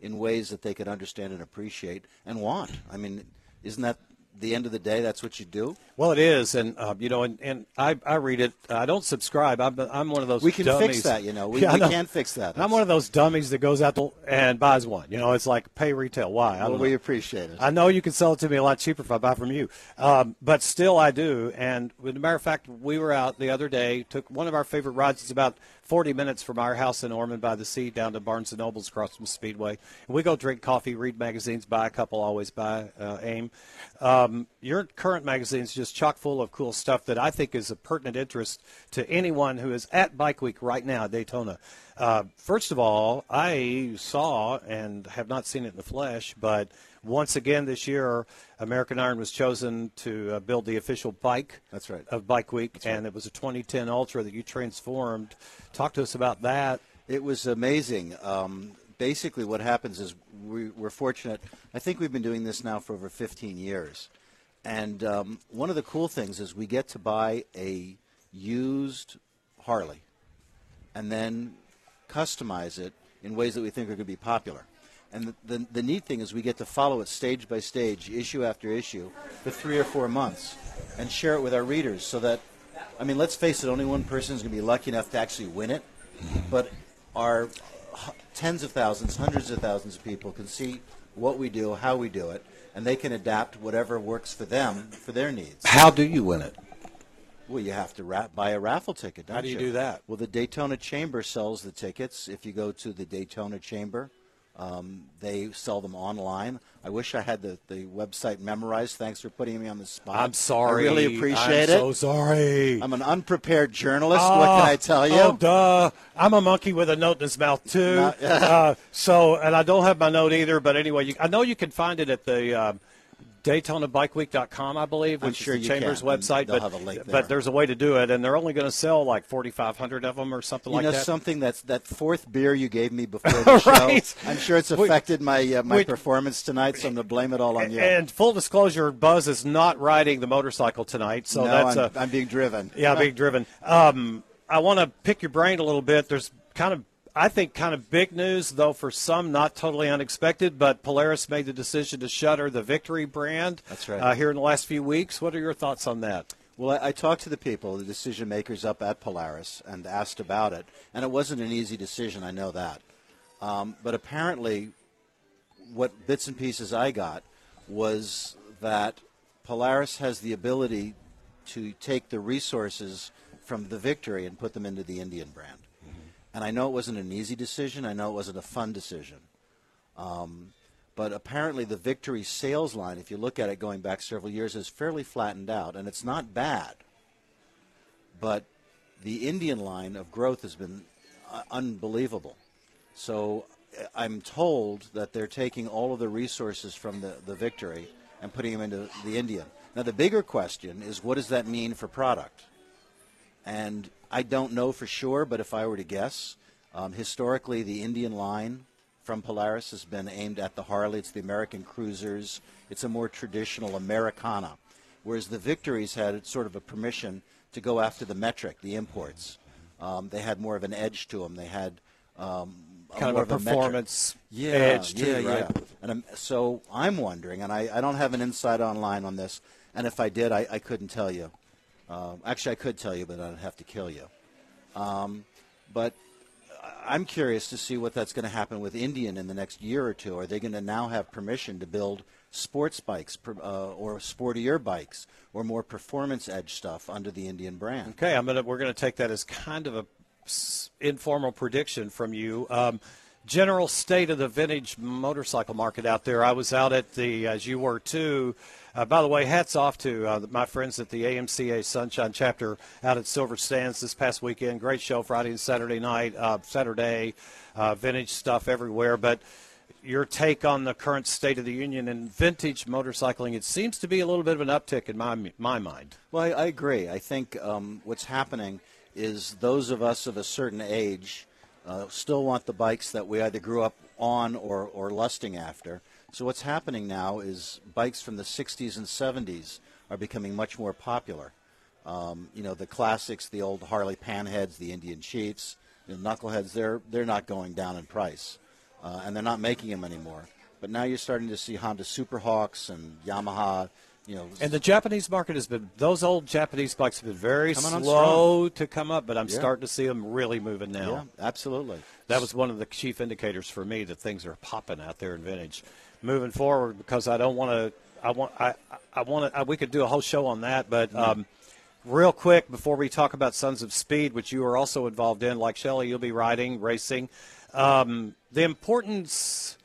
in ways that they can understand and appreciate and want. I mean, isn't that the end of the day? That's what you do? Well, it is. And, uh, you know, and, and I, I read it. I don't subscribe. I'm, I'm one of those dummies. We can dummies. fix that, you know. We, yeah, we know. can fix that. I'm one of those dummies that goes out to, and buys one. You know, it's like pay retail. Why? I well, we know. appreciate it. I know you can sell it to me a lot cheaper if I buy from you. Um, but still, I do. And, as a matter of fact, we were out the other day, took one of our favorite rides. It's about forty minutes from our house in Ormond by the Sea down to Barnes and Noble's across from Speedway. And we go drink coffee, read magazines, buy a couple, always buy uh, AIM. Um, your current magazine is just chock full of cool stuff that I think is of pertinent interest to anyone who is at Bike Week right now at Daytona. Uh, first of all, I saw and have not seen it in the flesh, but once again this year, American Iron was chosen to uh, build the official bike That's right. of Bike Week, That's and right. it was a twenty ten Ultra that you transformed. Talk to us about that. It was amazing. Um, basically what happens is we, we're fortunate. I think we've been doing this now for over fifteen years. And um, one of the cool things is we get to buy a used Harley and then customize it in ways that we think are going to be popular. And the, the, the neat thing is we get to follow it stage by stage, issue after issue, for three or four months and share it with our readers so that, I mean, let's face it, only one person is going to be lucky enough to actually win it. But our tens of thousands, hundreds of thousands of people can see what we do, how we do it, and they can adapt whatever works for them, for their needs. How do you win it? Well, you have to ra- buy a raffle ticket, don't you? How do you do that? Well, the Daytona Chamber sells the tickets. If you go to the Daytona Chamber, um, they sell them online. I wish I had the, the website memorized. Thanks for putting me on the spot. I'm sorry. I really appreciate I'm it. I'm so sorry. I'm an unprepared journalist. Oh, what can I tell you? Oh, duh. I'm a monkey with a note in his mouth, too. Not, uh, so, and I don't have my note either. But anyway, you, I know you can find it at the um, Daytona Bike Week dot com, I believe, which sure is the Chamber's can. website. But, have a link there. But there's a way to do it, and they're only going to sell like forty-five hundred of them or something you like know, that. You know, something that's that fourth beer you gave me before the right. show. I'm sure it's affected we, my uh, my we, performance tonight, so I'm going to blame it all on you. And full disclosure, Buzz is not riding the motorcycle tonight, so no, that's I'm, a, I'm being driven. Yeah, being driven. Um, I want to pick your brain a little bit. There's kind of I think kind of big news, though for some not totally unexpected, but Polaris made the decision to shutter the Victory brand. That's right. Uh, here in the last few weeks. What are your thoughts on that? Well, I, I talked to the people, the decision makers up at Polaris, and asked about it. And it wasn't an easy decision, I know that. Um, but apparently what bits and pieces I got was that Polaris has the ability to take the resources from the Victory and put them into the Indian brand. Mm-hmm. And I know it wasn't an easy decision. I know it wasn't a fun decision. Um, but apparently the Victory sales line, if you look at it going back several years, is fairly flattened out, and it's not bad. But the Indian line of growth has been uh, unbelievable. So I'm told that they're taking all of the resources from the, the Victory and putting them into the Indian. Now, the bigger question is, what does that mean for product? And I don't know for sure, but if I were to guess, um, historically the Indian line from Polaris has been aimed at the Harley. It's the American Cruisers. It's a more traditional Americana, whereas the Victories had sort of a permission to go after the metric, the imports. Um, they had more of an edge to them. They had um, kind of a performance yeah, edge to yeah, it, right? Yeah. And I'm, so I'm wondering, and I, I don't have an insight online on this, and if I did, I, I couldn't tell you. Uh, actually, I could tell you, but I'd have to kill you. Um, but I'm curious to see what that's going to happen with Indian in the next year or two. Are they going to now have permission to build sports bikes uh, or sportier bikes or more performance edge stuff under the Indian brand? Okay, I'm gonna, we're going to take that as kind of a informal prediction from you. Um, general state of the vintage motorcycle market out there. I was out at the, as you were too. Uh, by the way, hats off to uh, my friends at the A M C A Sunshine Chapter out at Silver Sands this past weekend. Great show Friday and Saturday night, uh, Saturday, uh, vintage stuff everywhere. But your take on the current state of the union in vintage motorcycling, it seems to be a little bit of an uptick in my my mind. Well, I, I agree. I think um, what's happening is those of us of a certain age uh, still want the bikes that we either grew up on or, or lusting after. So what's happening now is bikes from the sixties and seventies are becoming much more popular. Um, you know, the classics, the old Harley Panheads, the Indian Chiefs, the Knuckleheads, they're, they're not going down in price, uh, and they're not making them anymore. But now you're starting to see Honda Superhawks and Yamaha. You know, and the Japanese market has been, those old Japanese bikes have been very slow to come up, but I'm yeah. starting to see them really moving now. Yeah, absolutely. That was one of the chief indicators for me that things are popping out there in vintage. Moving forward, because I don't want to, I want, I, I want to, we could do a whole show on that, but um, real quick, before we talk about Sons of Speed, which you are also involved in, like Shelley, you'll be riding, racing. Um, the importance...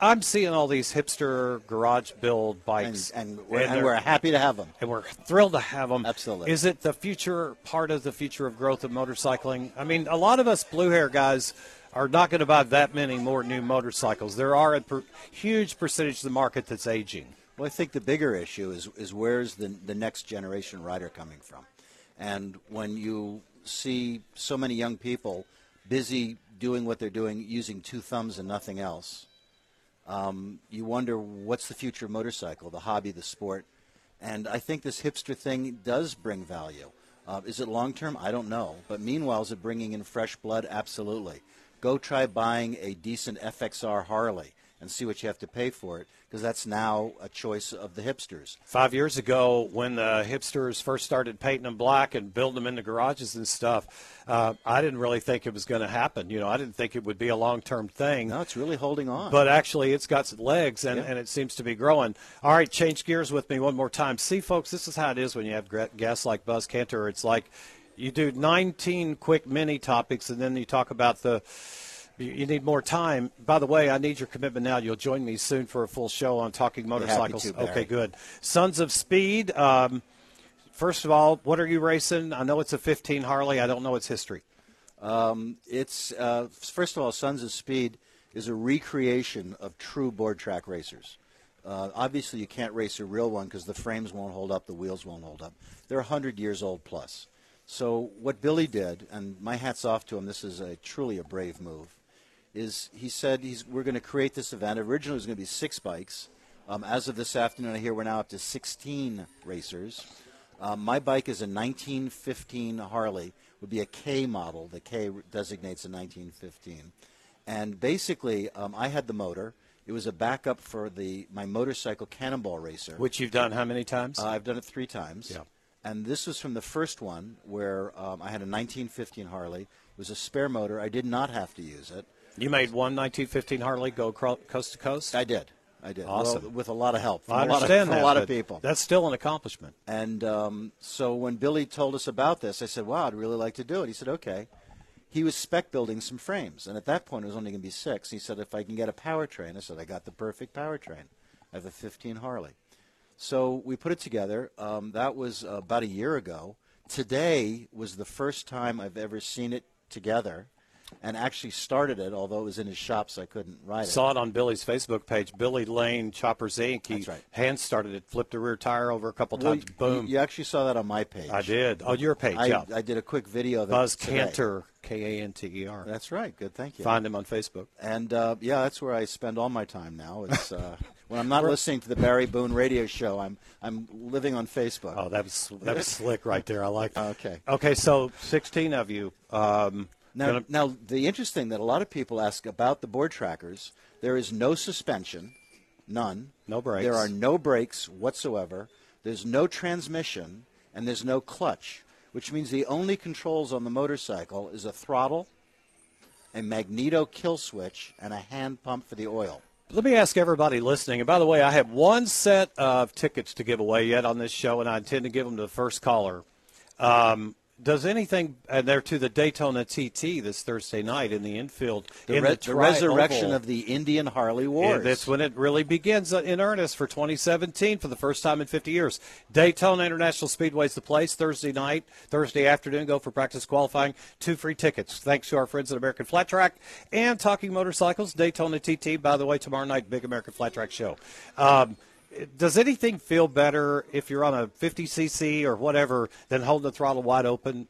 I'm seeing all these hipster garage build bikes. And, and, we're, and, and we're happy to have them. And we're thrilled to have them. Absolutely. Is it the future, part of the future of growth of motorcycling? I mean, a lot of us blue hair guys are not going to buy that many more new motorcycles. There are a per, huge percentage of the market that's aging. Well, I think the bigger issue is, is where's the, the next generation rider coming from? And when you see so many young people busy doing what they're doing, using two thumbs and nothing else, Um, you wonder what's the future of motorcycle, the hobby, the sport. And I think this hipster thing does bring value. Uh, is it long-term? I don't know. But meanwhile, is it bringing in fresh blood? Absolutely. Go try buying a decent F X R Harley and see what you have to pay for it, because that's now a choice of the hipsters. Five years ago, when the hipsters first started painting them black and building them in the garages and stuff, uh, I didn't really think it was going to happen. You know, I didn't think it would be a long-term thing. No, it's really holding on. But actually, it's got some legs, and, yeah. and it seems to be growing. All right, change gears with me one more time. See, folks, this is how it is when you have guests like Buzz Kanter. It's like you do nineteen quick mini topics, and then you talk about the... You need more time. By the way, I need your commitment now. You'll join me soon for a full show on Talking Motorcycles. Happy to, Barry. Okay, good. Sons of Speed, um, first of all, what are you racing? I know it's a fifteen Harley. I don't know its history. Um, it's uh, first of all, Sons of Speed is a recreation of true board track racers. Uh, obviously, you can't race a real one because the frames won't hold up, the wheels won't hold up. They're one hundred years old plus. So what Billy did, and my hat's off to him, this is a, truly a brave move, is he said he's, we're going to create this event. Originally, it was going to be six bikes. Um, as of this afternoon, I hear we're now up to sixteen racers. Um, my bike is a nineteen fifteen Harley. It would be a K model. The K designates a nineteen fifteen. And basically, um, I had the motor. It was a backup for the my motorcycle Cannonball racer. Which you've done how many times? Uh, I've done it three times. Yeah. And this was from the first one where um, I had a nineteen fifteen Harley. It was a spare motor. I did not have to use it. You made one nineteen fifteen Harley go coast to coast? I did. I did. Awesome. Well, with a lot of help. From I understand a lot of, that. A lot of people. That's still an accomplishment. And um, so when Billy told us about this, I said, wow, I'd really like to do it. He said, okay. He was spec building some frames. And at that point, it was only going to be six. He said, if I can get a powertrain. I said, I got the perfect powertrain. I have a fifteen Harley. So we put it together. Um, that was uh, about a year ago. Today was the first time I've ever seen it together and actually started it, although it was in his shop, so I couldn't ride it. Saw it on Billy's Facebook page, Billy Lane Choppers, Incorporated. He That's right. hand-started it, flipped a rear tire over a couple well, times, boom. You, you actually saw that on my page. I did. On oh, your page, I, yeah. I did a quick video of it Buzz Kanter, K A N T E R. That's right. Good. Thank you. Find him on Facebook. And, uh, yeah, that's where I spend all my time now. It's uh, when I'm not listening to the Barry Boone radio show, I'm I'm living on Facebook. Oh, that was, that was slick right there. I like that. Okay. Okay, so sixteen of you. Um, now, gonna... now, the interesting that a lot of people ask about the board trackers, there is no suspension, none. No brakes. There are no brakes whatsoever. There's no transmission, and there's no clutch, which means the only controls on the motorcycle is a throttle, a magneto kill switch, and a hand pump for the oil. Let me ask everybody listening, and by the way, I have one set of tickets to give away yet on this show, and I intend to give them to the first caller. Um, does anything, and they're to the Daytona T T this Thursday night in the infield. The, in re- the, the resurrection of the Indian Harley Wars. Yeah, that's when it really begins in earnest for twenty seventeen for the first time in fifty years. Daytona International Speedway is the place Thursday night, Thursday afternoon. Go for practice qualifying. Two free tickets. Thanks to our friends at American Flat Track and Talking Motorcycles. Daytona T T, by the way, tomorrow night, big American Flat Track show. Um, Does anything feel better if you're on a fifty c c or whatever than holding the throttle wide open?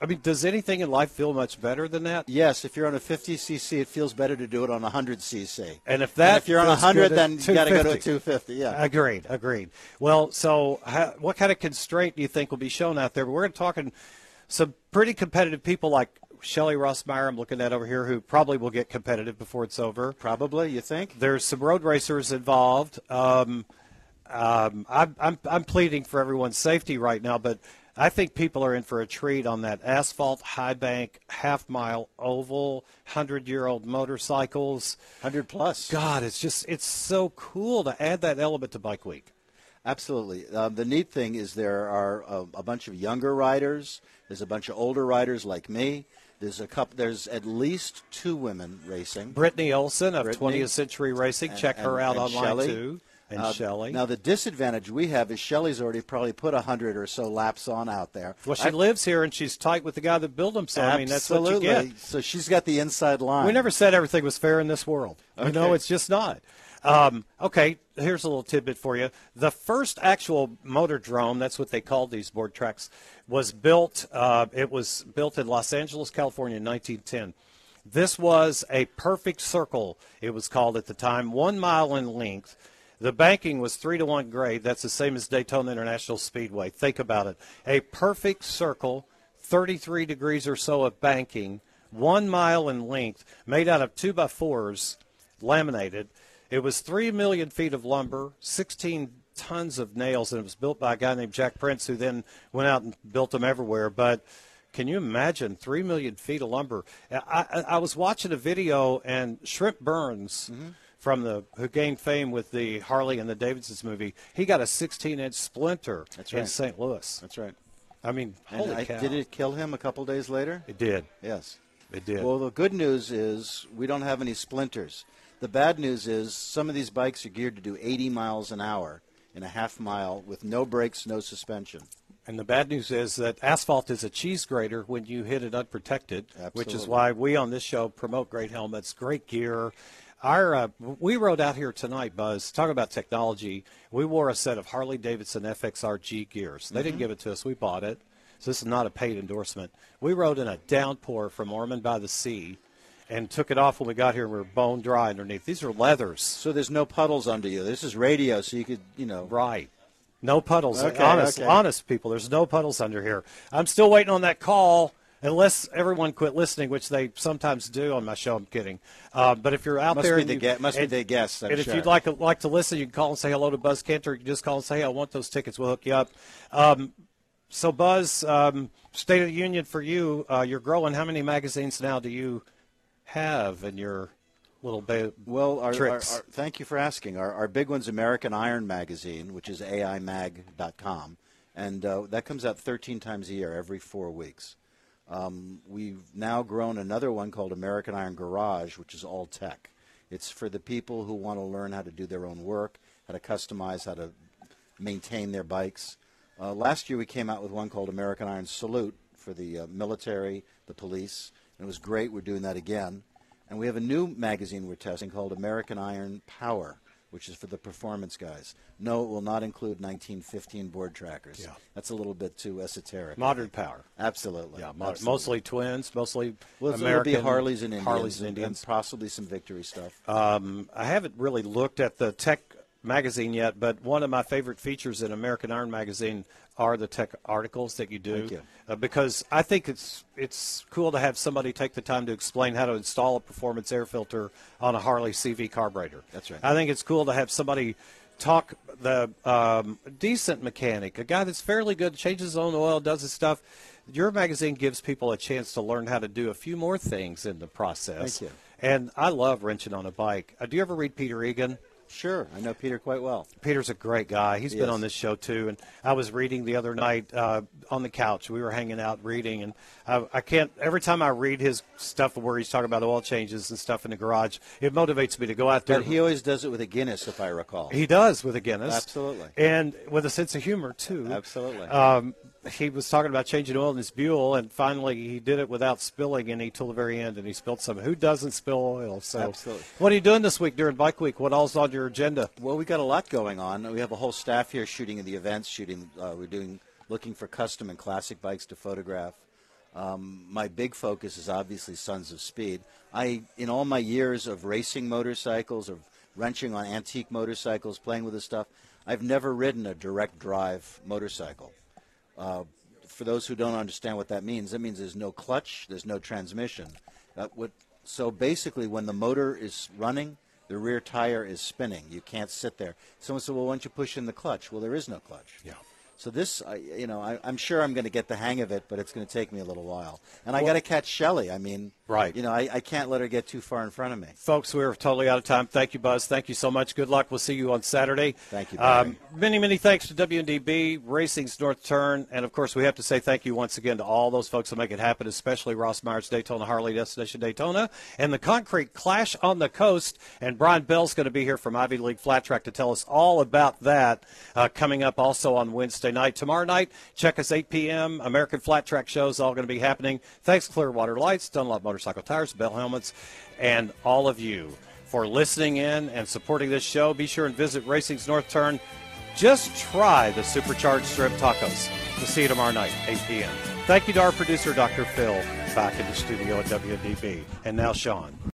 I mean, does anything in life feel much better than that? Yes, if you're on a fifty c c, it feels better to do it on a one hundred c c. And if that and if you're on one hundred, then you got to go to a two fifty. Yeah, agreed, agreed. Well, so how, what kind of constraint do you think will be shown out there? But we're talking some pretty competitive people like Shelley Rossmeyer, I'm looking at over here, who probably will get competitive before it's over. Probably, you think? There's some road racers involved. Um, um, I'm, I'm, I'm pleading for everyone's safety right now, but I think people are in for a treat on that asphalt, high bank, half-mile oval, hundred-year-old motorcycles. hundred-plus. God, it's just it's so cool to add that element to Bike Week. Absolutely. Um, the neat thing is there are a, a bunch of younger riders. There's a bunch of older riders like me. There's a couple. There's at least two women racing. Brittany Olson of Brittany, twentieth Century Racing. And, Check and, her out online, Shelley. too. And uh, Shelley. Now, the disadvantage we have is Shelley's already probably put a hundred or so laps on out there. Well, she I, lives here, and she's tight with the guy that built them, so absolutely. I mean, that's what you get. So she's got the inside line. We never said everything was fair in this world. Okay. You know, it's just not. Um, okay, here's a little tidbit for you. The first actual motor drome, that's what they called these board tracks, was built, uh, it was built in Los Angeles, California in nineteen ten. This was a perfect circle, it was called at the time, one mile in length. The banking was three to one grade. That's the same as Daytona International Speedway. Think about it. A perfect circle, thirty-three degrees or so of banking, one mile in length, made out of two by fours, laminated. It was three million feet of lumber, sixteen tons of nails, and it was built by a guy named Jack Prince, who then went out and built them everywhere. But can you imagine three million feet of lumber? I, I, I was watching a video, and Shrimp Burns, mm-hmm. from the who gained fame with the Harley and the Davidson's movie, he got a sixteen-inch splinter That's right. in Saint Louis. That's right. I mean, and holy I, cow. Did it kill him a couple days later? It did. Yes. It did. Well, the good news is we don't have any splinters. The bad news is some of these bikes are geared to do eighty miles an hour in a half mile with no brakes, no suspension. And the bad news is that asphalt is a cheese grater when you hit it unprotected, Absolutely. Which is why we on this show promote great helmets, great gear. Our uh, we rode out here tonight, Buzz, talking about technology. We wore a set of Harley-Davidson F X R G gears. They mm-hmm. didn't give it to us. We bought it. So this is not a paid endorsement. We rode in a downpour from Ormond by the Sea. And took it off when we got here. We were bone dry underneath. These are leathers. So there's no puddles under you. This is radio, so you could, you know. Right. No puddles. Okay, honest, okay. honest people, there's no puddles under here. I'm still waiting on that call, unless everyone quit listening, which they sometimes do on my show. I'm kidding. Uh, but if you're out must there. Be the you, gu- must and, be the guests, I'm And sure. if you'd like, like to listen, you can call and say hello to Buzz Kanter. You can just call and say, hey, I want those tickets. We'll hook you up. Um, So, Buzz, um, State of the Union for you, uh, you're growing. How many magazines now do you have in your little bit? Well, our, our, our, thank you for asking. Our, our big one's American Iron Magazine, which is A I mag dot com, and uh, that comes out thirteen times a year, every four weeks. Um, we've now grown another one called American Iron Garage, which is all tech. It's for the people who want to learn how to do their own work, how to customize, how to maintain their bikes. Uh, last year we came out with one called American Iron Salute for the uh, military, the police, and it was great. We're doing that again. And we have a new magazine we're testing called American Iron Power, which is for the performance guys. No, it will not include nineteen fifteen board trackers. Yeah. That's a little bit too esoteric. Modern power. Absolutely. Yeah, mod- Absolutely. Mostly twins, mostly well, American. It'll be Harleys and Indians, Harleys and, Indians. And possibly some Victory stuff. Um, I haven't really looked at the tech magazine yet, but one of my favorite features in American Iron Magazine are the tech articles that you do. Thank you. Uh, because I think it's it's cool to have somebody take the time to explain how to install a performance air filter on a Harley C V carburetor. That's right. I think it's cool to have somebody talk the um, decent mechanic, a guy that's fairly good, changes his own oil, does his stuff. Your magazine gives people a chance to learn how to do a few more things in the process. Thank you. And I love wrenching on a bike. Uh, do you ever read Peter Egan? Sure. I know Peter quite well. Peter's a great guy. He's yes. been on this show, too. And I was reading the other night uh, on the couch. We were hanging out reading. And I, I can't – every time I read his stuff where he's talking about oil changes and stuff in the garage, it motivates me to go out there. But he always does it with a Guinness, if I recall. He does with a Guinness. Absolutely. And with a sense of humor, too. Absolutely. Um, he was talking about changing oil in his Buell, and finally he did it without spilling any till the very end, and he spilled some. Who doesn't spill oil? So, absolutely. What are you doing this week during Bike Week? What all's on your agenda? Well, we got a lot going on. We have a whole staff here shooting the events, shooting. Uh, we're doing looking for custom and classic bikes to photograph. Um, my big focus is obviously Sons of Speed. I, in all my years of racing motorcycles, of wrenching on antique motorcycles, playing with this stuff, I've never ridden a direct drive motorcycle. Uh, for those who don't understand what that means, that means there's no clutch, there's no transmission. Uh, what, so basically, when the motor is running, the rear tire is spinning. You can't sit there. Someone said, well, why don't you push in the clutch? Well, there is no clutch. Yeah. So this, I, you know, I, I'm sure I'm going to get the hang of it, but it's going to take me a little while. And well, I got to catch Shelley. I mean, right. You know, I, I can't let her get too far in front of me. Folks, we're totally out of time. Thank you, Buzz. Thank you so much. Good luck. We'll see you on Saturday. Thank you, Barry. Um, many, many thanks to W N D B, Racing's North Turn, and, of course, we have to say thank you once again to all those folks who make it happen, especially Rossmeyer's Daytona Harley, Destination Daytona, and the Concrete Clash on the Coast. And Brian Bell's going to be here from Ivy League Flat Track to tell us all about that uh, coming up also on Wednesday night. Tomorrow night, check us eight p m American Flat Track shows, all going to be happening. Thanks, Clearwater Lights, Dunlop Motorcycle Tires, Bell Helmets, and all of you for listening in and supporting this show. Be sure and visit Racing's North Turn. Just try the Supercharged Shrimp Tacos. We'll see you tomorrow night, eight p m Thank you to our producer, Doctor Phil, back in the studio at W N D B. And now, Sean.